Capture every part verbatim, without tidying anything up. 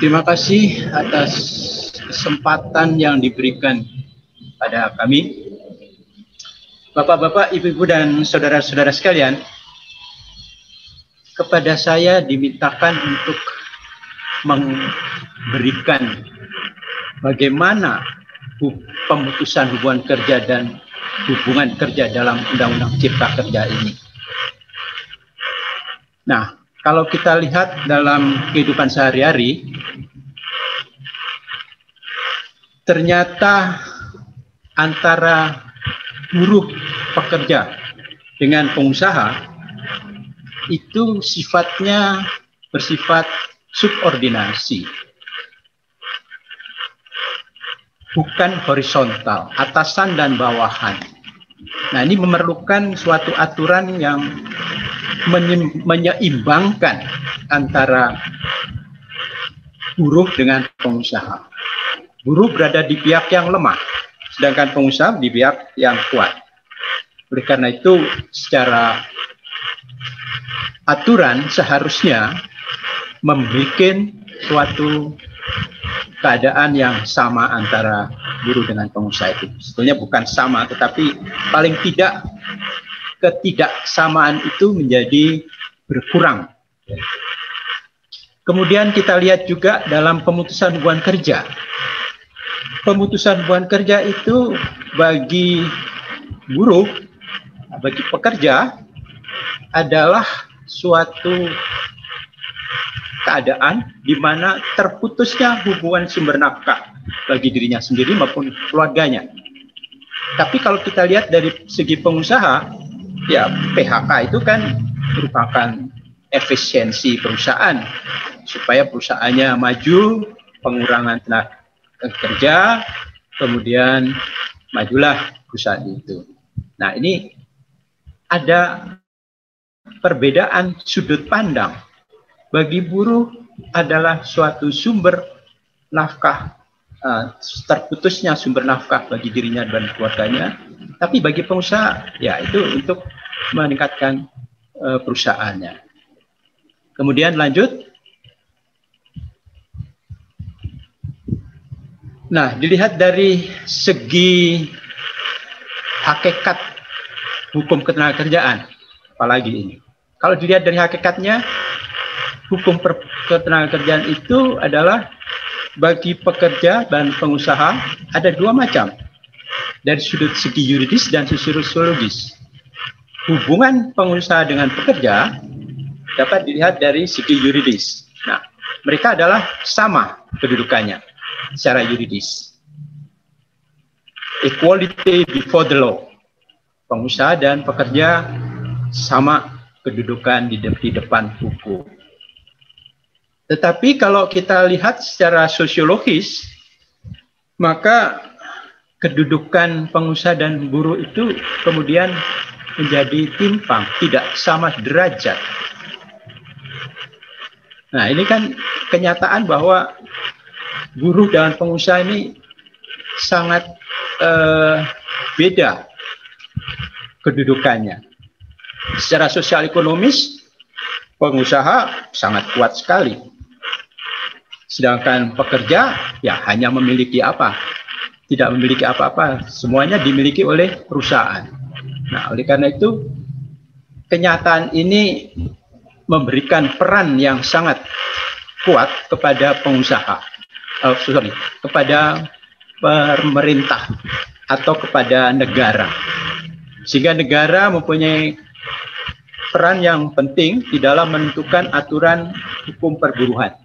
Terima kasih atas kesempatan yang diberikan pada kami. Bapak-bapak, ibu-ibu, dan saudara-saudara sekalian, kepada saya dimintakan untuk memberikan bagaimana pemutusan hubungan kerja dan hubungan kerja dalam Undang-Undang Cipta Kerja ini. Nah, kalau kita lihat dalam kehidupan sehari-hari, ternyata antara buruh pekerja dengan pengusaha itu sifatnya bersifat subordinasi, bukan horizontal, atasan dan bawahan. Nah, ini memerlukan suatu aturan yang menyeimbangkan antara buruh dengan pengusaha. Buruh berada di pihak yang lemah, sedangkan pengusaha di pihak yang kuat. Oleh karena itu, secara aturan seharusnya membuat suatu keadaan yang sama antara buruh dengan pengusaha itu. Sebetulnya bukan sama, tetapi paling tidak ketidaksamaan itu menjadi berkurang. Kemudian kita lihat juga dalam pemutusan hubungan kerja. Pemutusan hubungan kerja itu bagi buruh, bagi pekerja, adalah suatu keadaan di mana terputusnya hubungan sumber nafkah bagi dirinya sendiri maupun keluarganya. Tapi kalau kita lihat dari segi pengusaha, ya P H K itu kan merupakan efisiensi perusahaan, supaya perusahaannya maju, pengurangan tenaga kerja, kemudian majulah perusahaan itu. Nah, ini ada perbedaan sudut pandang. Bagi buruh adalah suatu sumber nafkah, uh, terputusnya sumber nafkah bagi dirinya dan keluarganya. Tapi bagi pengusaha, ya itu untuk meningkatkan uh, perusahaannya. Kemudian lanjut. Nah, dilihat dari segi hakikat hukum ketenagakerjaan, apalagi ini. Kalau dilihat dari hakikatnya, hukum ketenagakerjaan itu adalah bagi pekerja dan pengusaha ada dua macam, dari sudut segi yuridis dan sosiologis. Hubungan pengusaha dengan pekerja dapat dilihat dari segi yuridis. Nah, mereka adalah sama kedudukannya secara yuridis. Equality before the law. Pengusaha dan pekerja sama kedudukan di depan hukum. Tetapi kalau kita lihat secara sosiologis, maka kedudukan pengusaha dan buruh itu kemudian menjadi timpang, tidak sama derajat. Nah, ini kan kenyataan bahwa buruh dan pengusaha ini sangat eh, beda kedudukannya. Secara sosial ekonomis, pengusaha sangat kuat sekali. Sedangkan pekerja ya hanya memiliki apa? Tidak memiliki apa-apa, semuanya dimiliki oleh perusahaan. Nah, oleh karena itu kenyataan ini memberikan peran yang sangat kuat kepada pengusaha, uh, sorry, kepada pemerintah atau kepada negara. Sehingga negara mempunyai peran yang penting di dalam menentukan aturan hukum perburuhan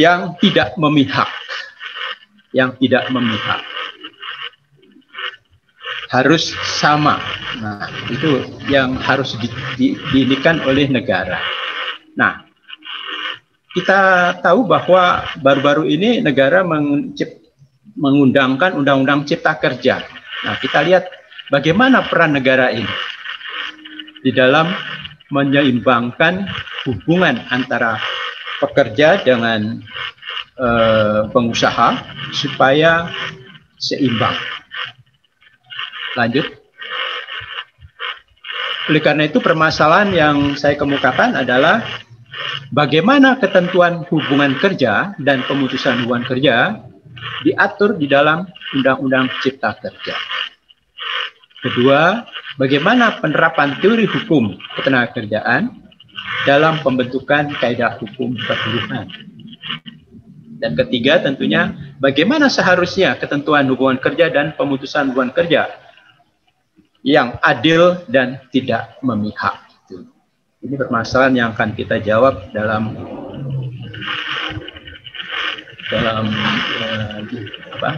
yang tidak memihak, yang tidak memihak, harus sama. Nah, itu yang harus diinginkan oleh negara. Nah, kita tahu bahwa baru-baru ini negara mengundangkan Undang-Undang Cipta Kerja. Nah, kita lihat bagaimana peran negara ini di dalam menyeimbangkan hubungan antara pekerja dengan e, pengusaha supaya seimbang. Lanjut. Oleh karena itu permasalahan yang saya kemukakan adalah Bagaimana ketentuan hubungan kerja dan pemutusan hubungan kerja diatur di dalam Undang-Undang Cipta Kerja. Kedua, bagaimana penerapan teori hukum ketenagakerjaan dalam pembentukan kaidah hukum perburuhan. Dan ketiga, tentunya bagaimana seharusnya ketentuan hubungan kerja dan pemutusan hubungan kerja yang adil dan tidak memihak. Ini permasalahan yang akan kita jawab dalam dalam eh, apa,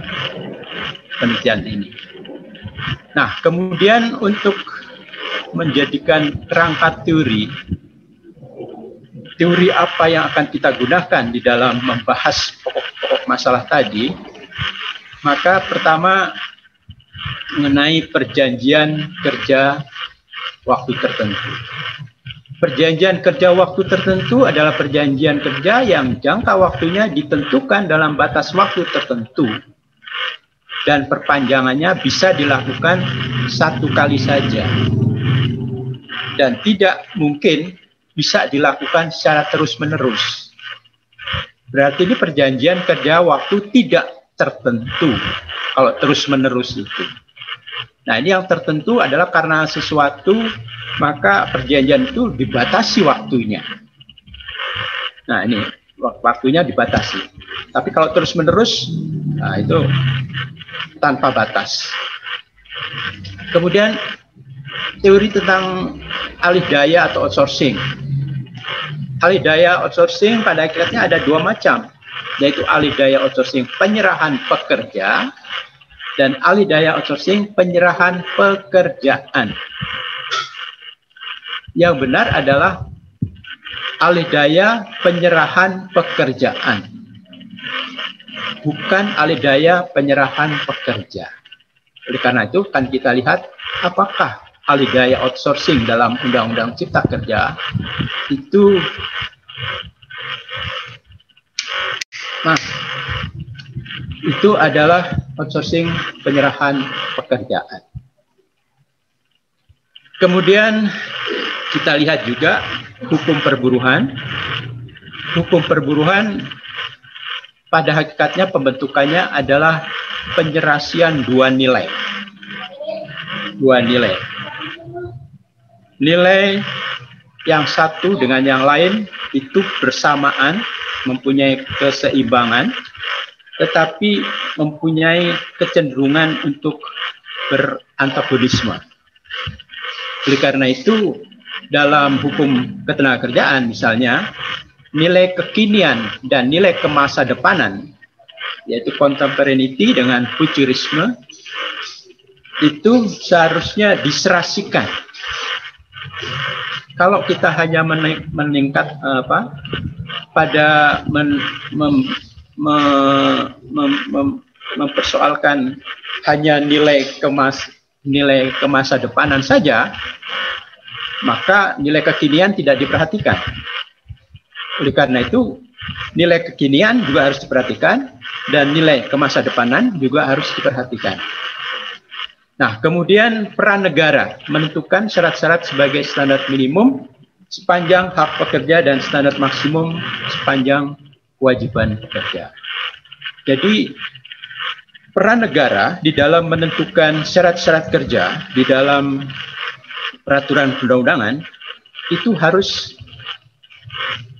penelitian ini. Nah, kemudian untuk menjadikan kerangka teori, teori apa yang akan kita gunakan di dalam membahas pokok-pokok masalah tadi, maka pertama mengenai perjanjian kerja waktu tertentu. Perjanjian kerja waktu tertentu adalah perjanjian kerja yang jangka waktunya ditentukan dalam batas waktu tertentu dan perpanjangannya bisa dilakukan satu kali saja dan tidak mungkin bisa dilakukan secara terus-menerus. Berarti ini perjanjian kerja waktu tidak tertentu kalau terus-menerus itu. Nah, ini yang tertentu adalah karena sesuatu, maka perjanjian itu dibatasi waktunya. Nah, ini waktunya dibatasi. Tapi kalau terus-menerus, nah itu tanpa batas. Kemudian teori tentang alih daya atau outsourcing. Alih daya outsourcing pada akhirnya ada dua macam, yaitu alih daya outsourcing penyerahan pekerja dan alih daya outsourcing penyerahan pekerjaan. Yang benar adalah alih daya penyerahan pekerjaan, bukan alih daya penyerahan pekerja. Oleh karena itu kan kita lihat apakah alih daya outsourcing dalam Undang-Undang Cipta Kerja itu nah itu adalah outsourcing penyerahan pekerjaan. Kemudian kita lihat juga hukum perburuhan. Hukum perburuhan pada hakikatnya pembentukannya adalah penyerasian dua nilai. Dua nilai. Nilai yang satu dengan yang lain itu bersamaan, mempunyai keseimbangan, tetapi mempunyai kecenderungan untuk berantagonisme. Oleh karena itu, dalam hukum ketenagakerjaan misalnya, nilai kekinian dan nilai kemasa depanan, yaitu contemporaneity dengan futurisme, itu seharusnya diserasikan. Kalau kita hanya meningkat apa pada men, mem, Mem, mem, mempersoalkan hanya nilai kemas nilai kemasa depanan saja, maka nilai kekinian tidak diperhatikan. Oleh karena itu, nilai kekinian juga harus diperhatikan dan nilai kemasa depanan juga harus diperhatikan. Nah, kemudian peran negara menentukan syarat-syarat sebagai standar minimum sepanjang hak pekerja dan standar maksimum sepanjang kewajiban pekerja. Jadi peran negara di dalam menentukan syarat-syarat kerja di dalam peraturan perundang-undangan itu harus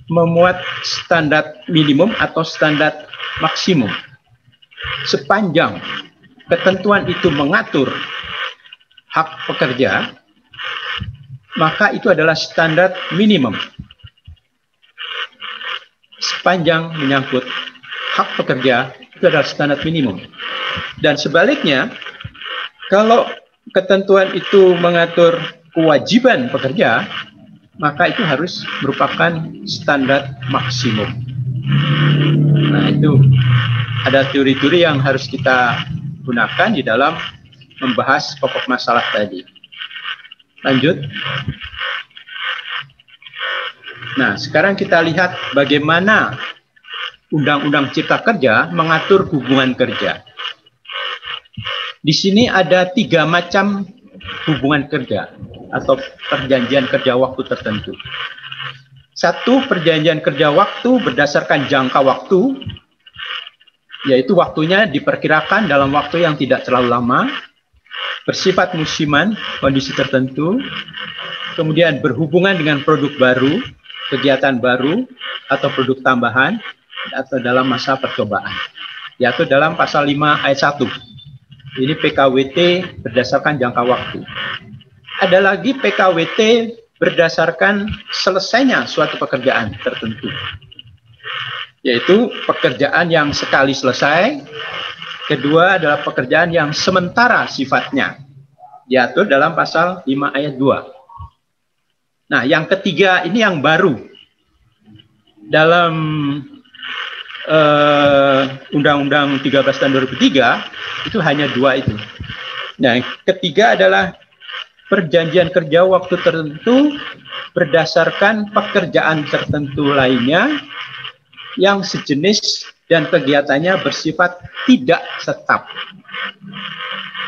memuat standar minimum atau standar maksimum. Sepanjang ketentuan itu mengatur hak pekerja, maka itu adalah standar minimum. Sepanjang menyangkut hak pekerja itu adalah standar minimum. Dan sebaliknya, kalau ketentuan itu mengatur kewajiban pekerja, maka itu harus merupakan standar maksimum. Nah, itu ada teori-teori yang harus kita gunakan di dalam membahas pokok masalah tadi. Lanjut. Nah, sekarang kita lihat bagaimana Undang-Undang Cipta Kerja mengatur hubungan kerja. Di sini ada tiga macam hubungan kerja atau perjanjian kerja waktu tertentu. Satu, perjanjian kerja waktu berdasarkan jangka waktu, yaitu waktunya diperkirakan dalam waktu yang tidak terlalu lama, bersifat musiman, kondisi tertentu, kemudian berhubungan dengan produk baru, kegiatan baru, atau produk tambahan, atau dalam masa percobaan, yaitu dalam pasal lima ayat satu. Ini P K W T berdasarkan jangka waktu. Ada lagi P K W T berdasarkan selesainya suatu pekerjaan tertentu, yaitu pekerjaan yang sekali selesai. Kedua adalah pekerjaan yang sementara sifatnya, diatur dalam pasal lima ayat dua. Nah, yang ketiga ini yang baru dalam Undang-Undang eh, tiga belas tahun dua ribu tiga, itu hanya dua itu. Nah, yang ketiga adalah perjanjian kerja waktu tertentu berdasarkan pekerjaan tertentu lainnya yang sejenis dan kegiatannya bersifat tidak tetap.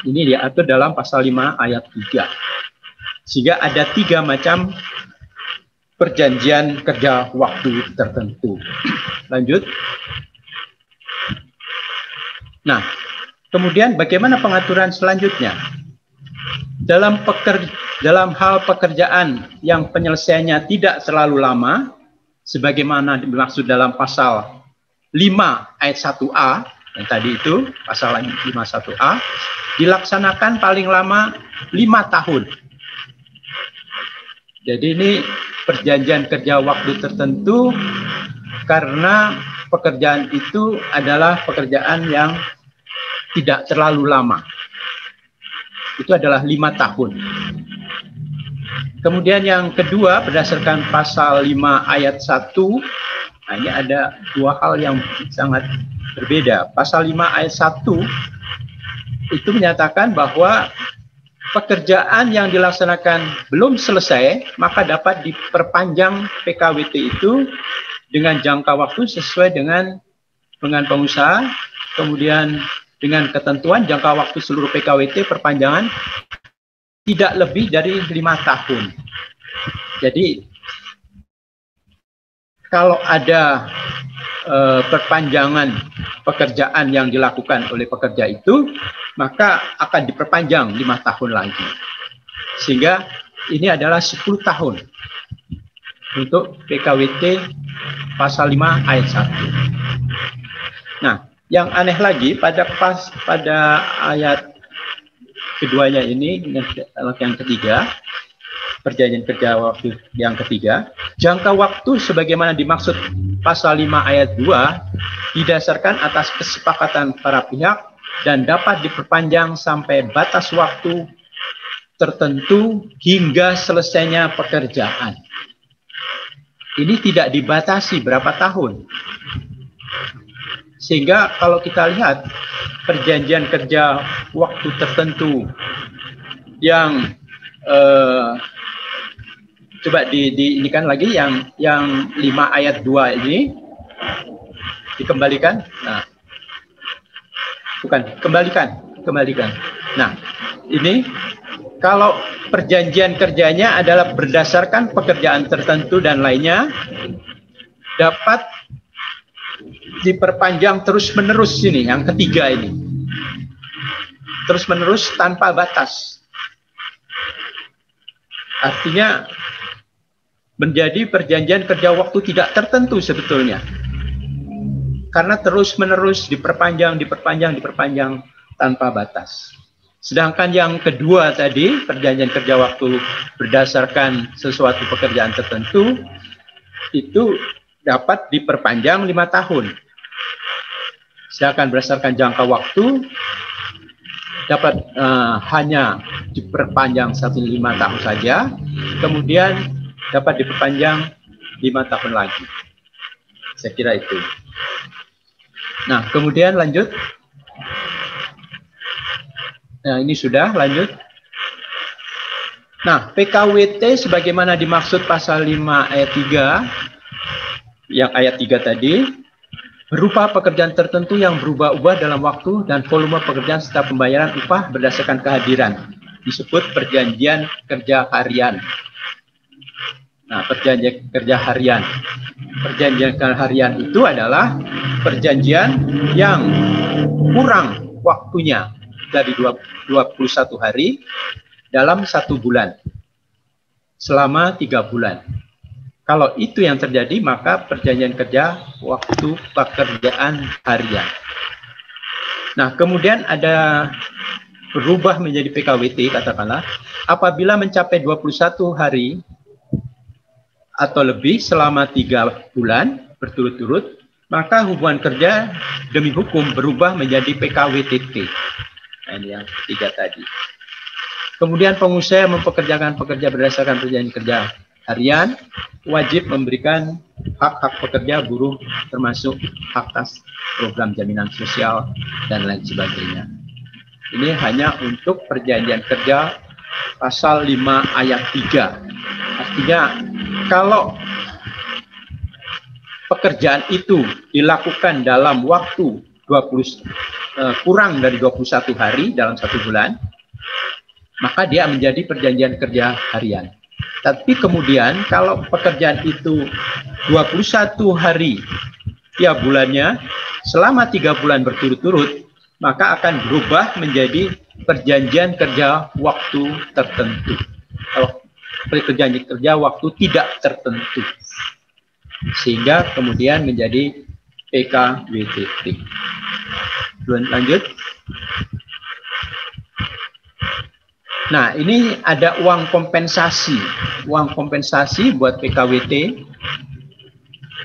Ini diatur dalam pasal lima ayat tiga. Sehingga ada tiga macam perjanjian kerja waktu tertentu. Lanjut. Nah, kemudian bagaimana pengaturan selanjutnya? Dalam, peker, dalam hal pekerjaan yang penyelesaiannya tidak terlalu lama, sebagaimana dimaksud dalam pasal lima ayat satu A, yang tadi itu, pasal lima ayat satu A, dilaksanakan paling lama lima tahun. Jadi ini perjanjian kerja waktu tertentu, karena pekerjaan itu adalah pekerjaan yang tidak terlalu lama. Itu adalah lima tahun. Kemudian yang kedua, berdasarkan pasal lima ayat satu, hanya ada dua hal yang sangat berbeda. Pasal lima ayat satu itu menyatakan bahwa pekerjaan yang dilaksanakan belum selesai, maka dapat diperpanjang P K W T itu dengan jangka waktu sesuai dengan dengan pengusaha, kemudian dengan ketentuan jangka waktu seluruh P K W T perpanjangan tidak lebih dari lima tahun. Jadi kalau ada eh, perpanjangan pekerjaan yang dilakukan oleh pekerja itu, maka akan diperpanjang lima tahun lagi. Sehingga ini adalah sepuluh tahun untuk P K W T pasal lima ayat satu. Nah, yang aneh lagi pada pas pada ayat keduanya ini, yang ketiga, perjanjian kerja waktu yang ketiga, jangka waktu sebagaimana dimaksud pasal lima ayat dua didasarkan atas kesepakatan para pihak dan dapat diperpanjang sampai batas waktu tertentu hingga selesainya pekerjaan. Ini tidak dibatasi berapa tahun. Sehingga kalau kita lihat perjanjian kerja waktu tertentu yang eh, coba diinikan lagi, yang yang lima ayat dua ini dikembalikan. Nah, bukan, kembalikan, kembalikan. Nah, ini kalau perjanjian kerjanya adalah berdasarkan pekerjaan tertentu dan lainnya, dapat diperpanjang terus-menerus. Ini yang ketiga ini, terus-menerus tanpa batas, artinya menjadi perjanjian kerja waktu tidak tertentu sebetulnya, karena terus-menerus diperpanjang, diperpanjang, diperpanjang tanpa batas. Sedangkan yang kedua tadi, perjanjian kerja waktu berdasarkan sesuatu pekerjaan tertentu, itu dapat diperpanjang lima tahun. Sedangkan berdasarkan jangka waktu dapat uh, hanya diperpanjang satu lima tahun saja, kemudian dapat diperpanjang lima tahun lagi. Saya kira itu. Nah, kemudian lanjut. Nah, ini sudah lanjut. Nah, P K W T sebagaimana dimaksud pasal lima ayat tiga. Yang ayat tiga tadi, berupa pekerjaan tertentu yang berubah-ubah dalam waktu dan volume pekerjaan serta pembayaran upah berdasarkan kehadiran, disebut perjanjian kerja harian. Nah, perjanjian kerja harian. Perjanjian kerja harian itu adalah perjanjian yang kurang waktunya dari dua puluh satu hari dalam satu bulan selama tiga bulan. Kalau itu yang terjadi, maka perjanjian kerja waktu pekerjaan harian. Nah, kemudian ada berubah menjadi P K W T, katakanlah, apabila mencapai dua puluh satu hari atau lebih selama tiga bulan berturut-turut, maka hubungan kerja demi hukum berubah menjadi P K W T T. Nah, ini yang ketiga tadi. Kemudian pengusaha mempekerjakan pekerja berdasarkan perjanjian kerja harian wajib memberikan hak-hak pekerja buruh, termasuk hak atas program jaminan sosial dan lain sebagainya. Ini hanya untuk perjanjian kerja pasal lima ayat tiga. Artinya kalau pekerjaan itu dilakukan dalam waktu dua puluh, eh, kurang dari dua puluh satu hari dalam satu bulan, maka dia menjadi perjanjian kerja harian. Tapi kemudian kalau pekerjaan itu dua puluh satu hari tiap bulannya selama tiga bulan berturut-turut, maka akan berubah menjadi perjanjian kerja waktu tertentu. Kalau perjanjian kerja waktu tidak tertentu, sehingga kemudian menjadi P K W T T. Lanjut. Nah, ini ada uang kompensasi. Uang kompensasi buat P K W T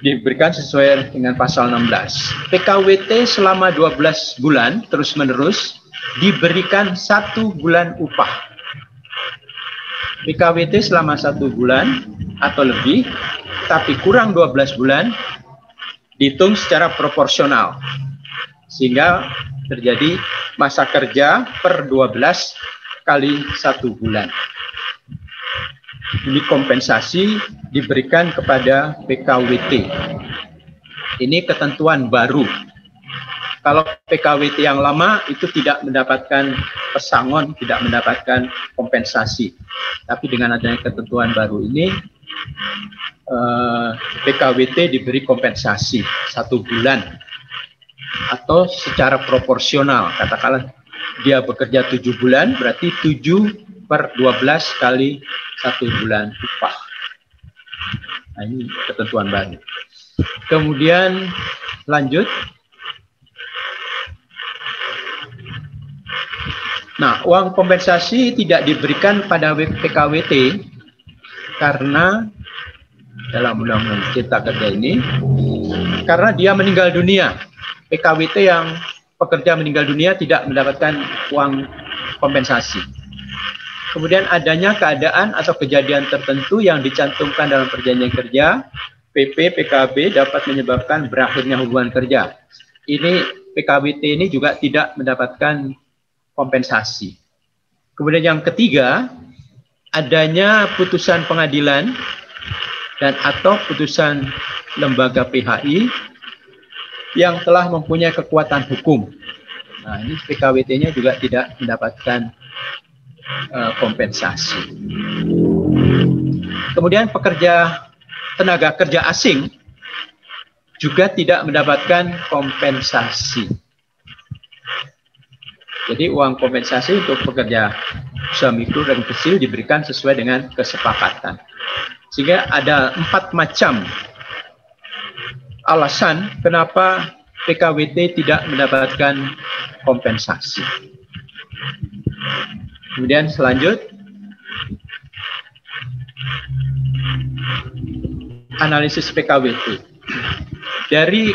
diberikan sesuai dengan pasal enam belas. P K W T selama dua belas bulan terus-menerus diberikan satu bulan upah. P K W T selama satu bulan atau lebih, tapi kurang dua belas bulan, dihitung secara proporsional. Sehingga terjadi masa kerja per dua belas kali satu bulan. Ini kompensasi diberikan kepada P K W T. Ini ketentuan baru. Kalau P K W T yang lama itu tidak mendapatkan pesangon, tidak mendapatkan kompensasi. Tapi dengan adanya ketentuan baru ini, eh, P K W T diberi kompensasi satu bulan atau secara proporsional. Katakanlah dia bekerja tujuh bulan, berarti tujuh per dua belas kali satu bulan upah. Nah, ini ketentuan baru. Kemudian lanjut. Nah, uang kompensasi tidak diberikan pada P K W T karena dalam Undang-Undang Cipta Kerja ini, karena dia meninggal dunia. P K W T yang pekerja meninggal dunia tidak mendapatkan uang kompensasi. Kemudian adanya keadaan atau kejadian tertentu yang dicantumkan dalam perjanjian kerja, P P P K B dapat menyebabkan berakhirnya hubungan kerja. Ini P K W T ini juga tidak mendapatkan kompensasi. Kemudian yang ketiga, adanya putusan pengadilan dan atau putusan lembaga P H I yang telah mempunyai kekuatan hukum. Nah, ini P K W T-nya juga tidak mendapatkan uh, kompensasi. Kemudian pekerja tenaga kerja asing juga tidak mendapatkan kompensasi. Jadi uang kompensasi untuk pekerja usaha mikro dan kecil diberikan sesuai dengan kesepakatan. Sehingga ada empat macam alasan kenapa P K W T tidak mendapatkan kompensasi. Kemudian selanjut, analisis P K W T. Dari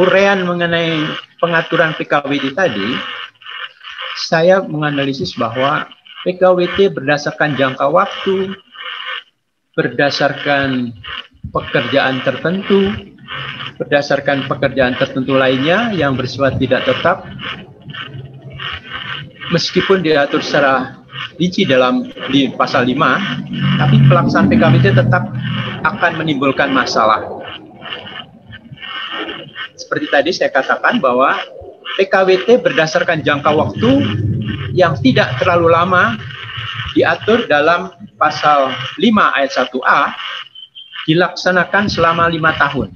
uraian mengenai pengaturan P K W T tadi, saya menganalisis bahwa P K W T berdasarkan jangka waktu, berdasarkan pekerjaan tertentu, berdasarkan pekerjaan tertentu lainnya yang bersifat tidak tetap, meskipun diatur secara rinci dalam di pasal lima, tapi pelaksanaan P K W T tetap akan menimbulkan masalah. Seperti tadi saya katakan bahwa P K W T berdasarkan jangka waktu yang tidak terlalu lama diatur dalam pasal lima ayat satu A dilaksanakan selama lima tahun.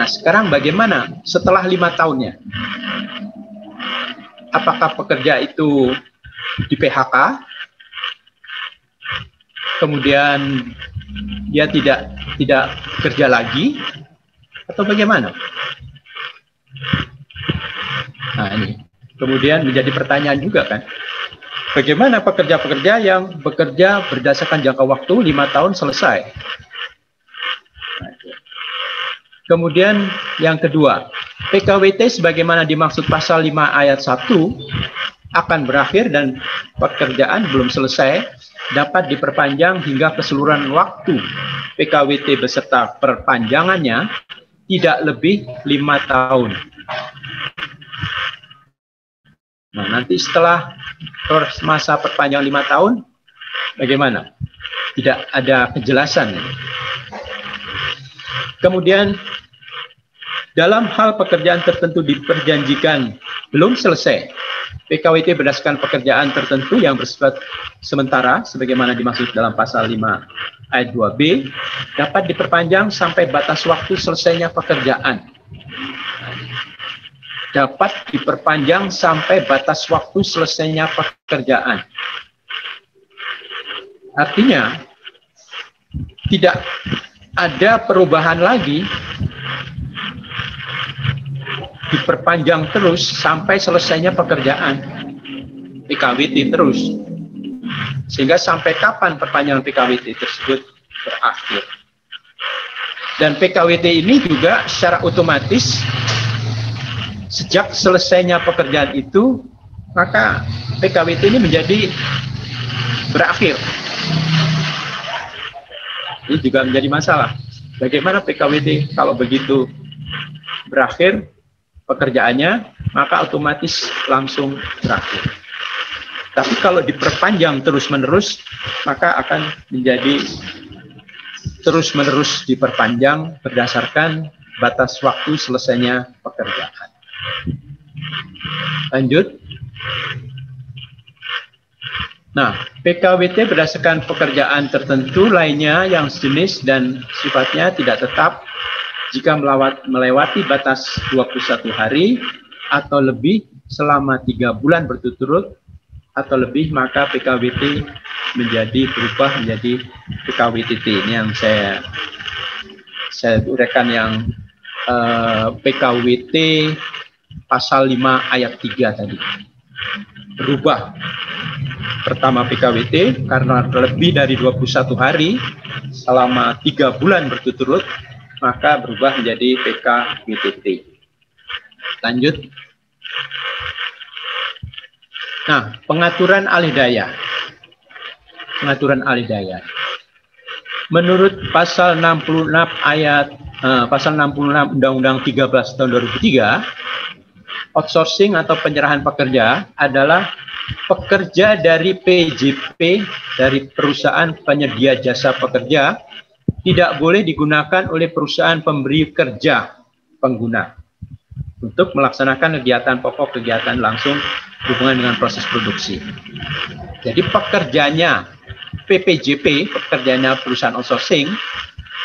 Nah, sekarang bagaimana setelah lima tahunnya? Apakah pekerja itu di P H K, kemudian dia tidak tidak kerja lagi, atau bagaimana? Nah, ini kemudian menjadi pertanyaan juga kan, bagaimana pekerja-pekerja yang bekerja berdasarkan jangka waktu lima tahun selesai? Kemudian yang kedua, P K W T sebagaimana dimaksud pasal lima ayat satu akan berakhir dan pekerjaan belum selesai dapat diperpanjang hingga keseluruhan waktu P K W T beserta perpanjangannya tidak lebih lima tahun. Nah, nanti setelah masa perpanjangan lima tahun, bagaimana? Tidak ada kejelasan. Kemudian dalam hal pekerjaan tertentu diperjanjikan belum selesai, P K W T berdasarkan pekerjaan tertentu yang bersifat sementara, sebagaimana dimaksud dalam pasal lima ayat dua B, dapat diperpanjang sampai batas waktu selesainya pekerjaan. Dapat diperpanjang sampai batas waktu selesainya pekerjaan. Artinya, tidak ada perubahan lagi, diperpanjang terus sampai selesainya pekerjaan, P K W T terus, sehingga sampai kapan perpanjangan P K W T tersebut berakhir. Dan P K W T ini juga secara otomatis sejak selesainya pekerjaan itu, maka P K W T ini menjadi berakhir. Ini juga menjadi masalah, bagaimana P K W T kalau begitu berakhir pekerjaannya, maka otomatis langsung berakhir. Tapi kalau diperpanjang terus-menerus, maka akan menjadi terus-menerus diperpanjang berdasarkan batas waktu selesainya pekerjaan. Lanjut. Nah, P K W T berdasarkan pekerjaan tertentu lainnya yang sejenis dan sifatnya tidak tetap jika melewati batas dua puluh satu hari atau lebih selama tiga bulan berturut-turut atau lebih, maka P K W T menjadi berubah menjadi P K W T T. Ini yang saya saya uraikan yang eh, P K W T pasal lima ayat tiga tadi. Berubah. Pertama, P K W T karena lebih dari dua puluh satu hari selama tiga bulan berturut-turut, maka berubah menjadi P K W T T. Lanjut. Nah, pengaturan alih daya. Pengaturan alih daya. Menurut pasal enam puluh enam ayat eh, pasal enam puluh enam Undang-Undang tiga belas tahun dua ribu tiga, outsourcing atau penyerahan pekerja adalah pekerja dari P J P dari perusahaan penyedia jasa pekerja tidak boleh digunakan oleh perusahaan pemberi kerja pengguna untuk melaksanakan kegiatan pokok, kegiatan langsung berhubungan dengan proses produksi. Jadi pekerjanya P P J P, pekerjanya perusahaan outsourcing,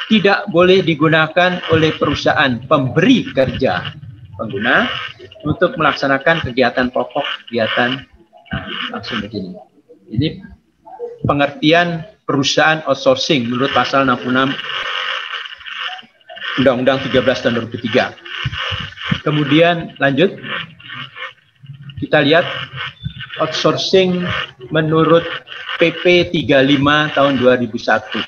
tidak boleh digunakan oleh perusahaan pemberi kerja pengguna untuk melaksanakan kegiatan pokok, kegiatan nah, langsung begini. Ini pengertian perusahaan outsourcing menurut pasal enam puluh enam Undang-Undang tiga belas tahun dua ribu tiga. Kemudian lanjut, kita lihat outsourcing menurut P P tiga puluh lima tahun dua ribu satu.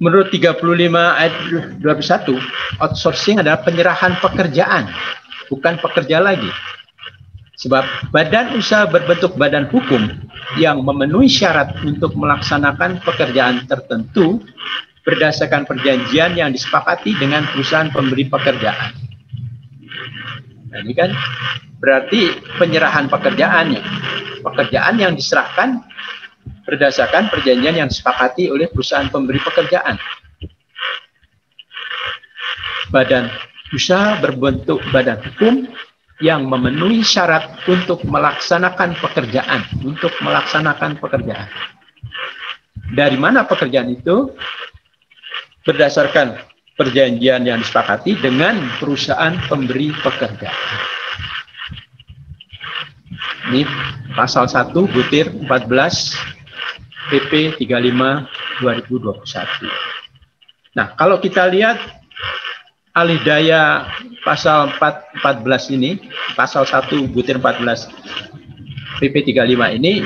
Menurut tiga puluh lima ayat dua puluh satu, outsourcing adalah penyerahan pekerjaan, bukan pekerja lagi. Sebab badan usaha berbentuk badan hukum yang memenuhi syarat untuk melaksanakan pekerjaan tertentu berdasarkan perjanjian yang disepakati dengan perusahaan pemberi pekerjaan. Nah, ini kan berarti penyerahan pekerjaannya. Pekerjaan yang diserahkan berdasarkan perjanjian yang disepakati oleh perusahaan pemberi pekerjaan. Badan usaha berbentuk badan hukum yang memenuhi syarat untuk melaksanakan pekerjaan, untuk melaksanakan pekerjaan. Dari mana pekerjaan itu? Berdasarkan perjanjian yang disepakati dengan perusahaan pemberi pekerjaan. Ini pasal satu butir empat belas P P tiga puluh lima dua ribu dua puluh satu. Nah, kalau kita lihat alih daya pasal empat belas ini, pasal satu butir empat belas P P tiga puluh lima ini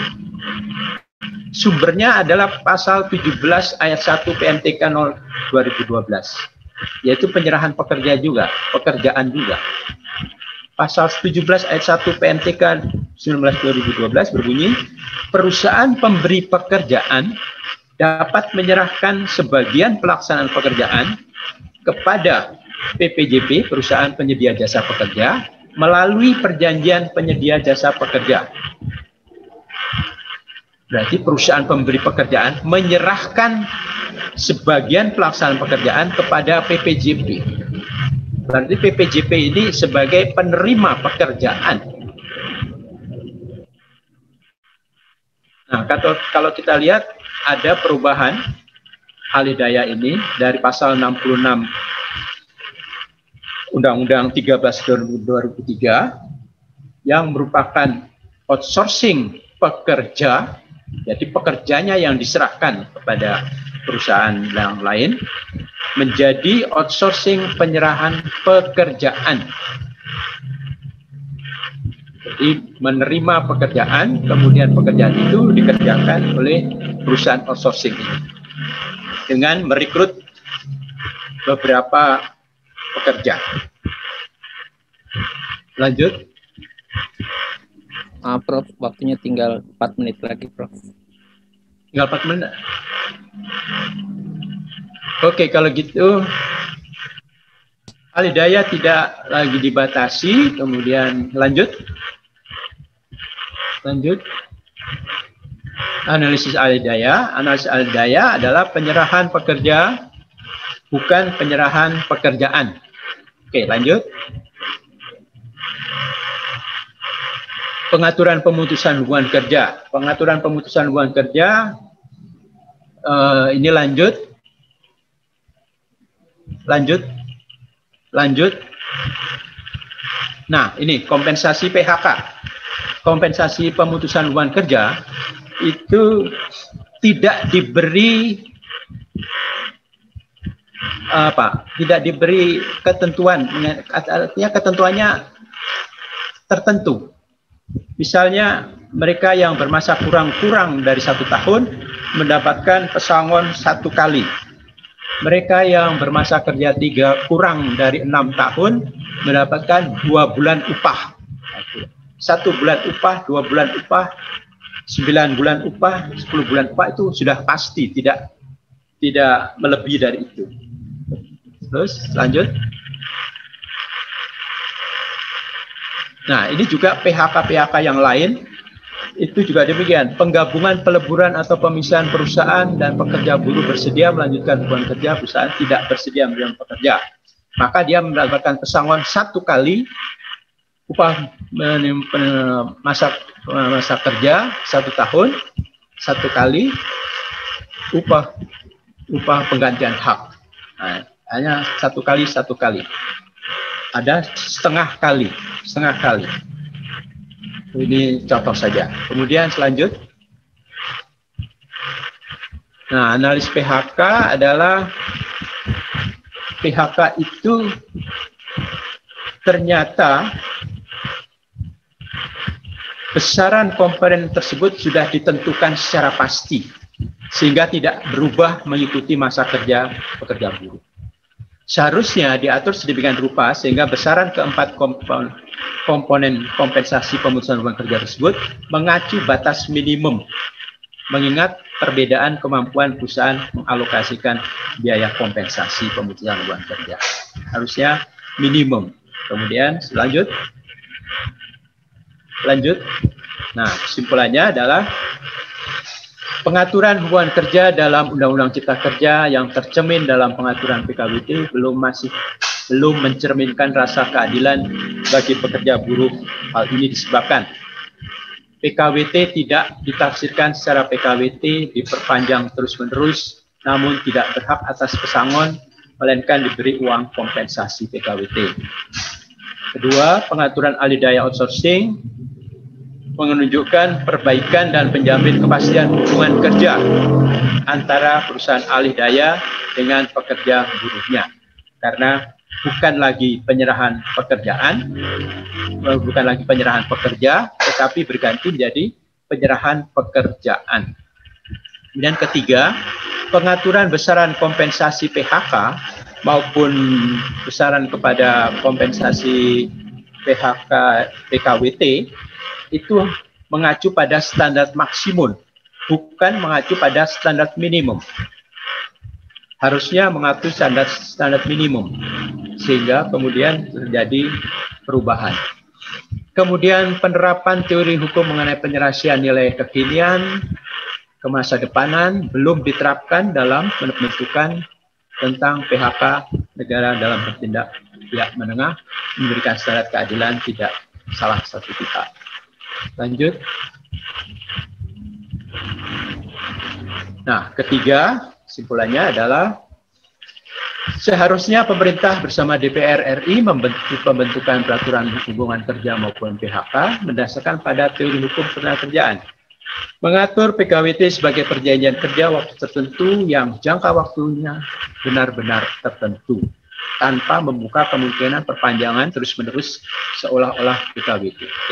sumbernya adalah pasal tujuh belas ayat satu P M T K nol dua ribu dua belas, yaitu penyerahan pekerja juga, pekerjaan juga. Pasal tujuh belas ayat satu P M T K sembilan belas dua ribu dua belas berbunyi, perusahaan pemberi pekerjaan dapat menyerahkan sebagian pelaksanaan pekerjaan kepada P P J P, perusahaan penyedia jasa pekerja, melalui perjanjian penyedia jasa pekerja. Berarti perusahaan pemberi pekerjaan menyerahkan sebagian pelaksanaan pekerjaan kepada P P J P. Berarti P P J P ini sebagai penerima pekerjaan. Nah, kalau kita lihat ada perubahan alih daya ini dari pasal enam puluh enam Undang-Undang tiga belas dua ribu tiga yang merupakan outsourcing pekerja, jadi pekerjanya yang diserahkan kepada perusahaan yang lain, menjadi outsourcing penyerahan pekerjaan. Jadi menerima pekerjaan, kemudian pekerjaan itu dikerjakan oleh perusahaan outsourcing ini dengan merekrut beberapa pekerja. Lanjut. Ah, Prof, waktunya tinggal empat menit lagi, Prof. Tinggal empat menit. Oke, kalau gitu alih daya tidak lagi dibatasi, kemudian lanjut. Lanjut. Analisis alih daya, analisis alih daya adalah penyerahan pekerja bukan penyerahan pekerjaan. Oke, lanjut. Pengaturan pemutusan hubungan kerja. Pengaturan pemutusan hubungan kerja uh, ini lanjut. Lanjut, lanjut. Nah, ini kompensasi P H K. Kompensasi pemutusan hubungan kerja itu tidak diberi apa? Tidak diberi ketentuan, artinya ketentuannya tertentu. Misalnya mereka yang bermasa kurang-kurang dari satu tahun mendapatkan pesangon satu kali. Mereka yang bermasa kerja tiga kurang dari enam tahun mendapatkan dua bulan upah, satu bulan upah, dua bulan upah, sembilan bulan upah, sepuluh bulan upah, itu sudah pasti tidak tidak melebihi dari itu. Terus lanjut. Nah, ini juga P H K P H K yang lain. Itu juga demikian, penggabungan, peleburan atau pemisahan perusahaan dan pekerja buruh bersedia melanjutkan hubungan kerja, perusahaan tidak bersedia menerima pekerja, maka dia mendapatkan pesangon satu kali upah masa masa kerja satu tahun, satu kali upah upah penggantian hak, nah, hanya satu kali satu kali, ada setengah kali setengah kali. Ini contoh saja. Kemudian selanjut. Nah, analis P H K adalah P H K itu ternyata besaran komponen tersebut sudah ditentukan secara pasti sehingga tidak berubah mengikuti masa kerja pekerja buruh. Seharusnya diatur sedemikian rupa sehingga besaran keempat komponen komponen kompensasi pemutusan hubungan kerja tersebut mengacu batas minimum, mengingat perbedaan kemampuan perusahaan mengalokasikan biaya kompensasi pemutusan hubungan kerja. Harusnya minimum. Kemudian lanjut. Lanjut. Nah, kesimpulannya adalah pengaturan hubungan kerja dalam Undang-Undang Cipta Kerja yang tercemin dalam pengaturan P K W T belum masih belum mencerminkan rasa keadilan bagi pekerja buruh. Hal ini disebabkan P K W T tidak ditafsirkan secara P K W T diperpanjang terus-menerus, namun tidak berhak atas pesangon, melainkan diberi uang kompensasi P K W T. Kedua, pengaturan alih daya outsourcing menunjukkan perbaikan dan penjamin kepastian hubungan kerja antara perusahaan alih daya dengan pekerja buruhnya, karena bukan lagi penyerahan pekerjaan, bukan lagi penyerahan pekerja, tetapi berganti menjadi penyerahan pekerjaan. Dan ketiga, pengaturan besaran kompensasi P H K maupun besaran kepada kompensasi P H K P K W T itu mengacu pada standar maksimum, bukan mengacu pada standar minimum. Harusnya mengacu standar standar minimum, sehingga kemudian terjadi perubahan. Kemudian penerapan teori hukum mengenai penyelesaian nilai kekinian ke masa depanan belum diterapkan dalam menentukan tentang P H K negara dalam bertindak pihak menengah, memberikan syarat keadilan tidak salah satu pihak. Lanjut. Nah, ketiga, kesimpulannya adalah seharusnya pemerintah bersama D P R R I membentuk pembentukan peraturan hubungan kerja maupun P H K berdasarkan pada teori hukum ketenagakerjaan. Mengatur P K W T sebagai perjanjian kerja waktu tertentu yang jangka waktunya benar-benar tertentu tanpa membuka kemungkinan perpanjangan terus-menerus seolah-olah P K W T.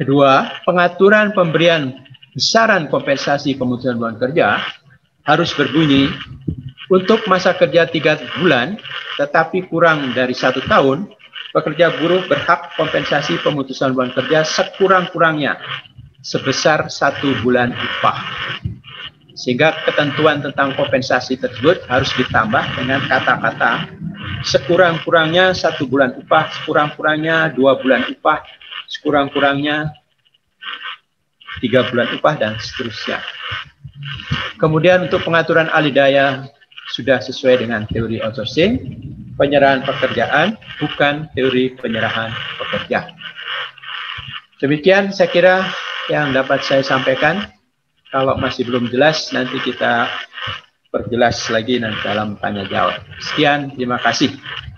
Kedua, pengaturan pemberian besaran kompensasi pemutusan hubungan kerja harus berbunyi untuk masa kerja tiga bulan tetapi kurang dari satu tahun, pekerja buruh berhak kompensasi pemutusan hubungan kerja sekurang-kurangnya sebesar satu bulan upah, sehingga ketentuan tentang kompensasi tersebut harus ditambah dengan kata-kata sekurang-kurangnya satu bulan upah, sekurang-kurangnya dua bulan upah, sekurang-kurangnya tiga bulan upah, dan seterusnya. Kemudian untuk pengaturan alih daya sudah sesuai dengan teori outsourcing, penyerahan pekerjaan, bukan teori penyerahan pekerja. Demikian saya kira yang dapat saya sampaikan. Kalau masih belum jelas, nanti kita perjelas lagi nanti dalam tanya jawab. Sekian, terima kasih.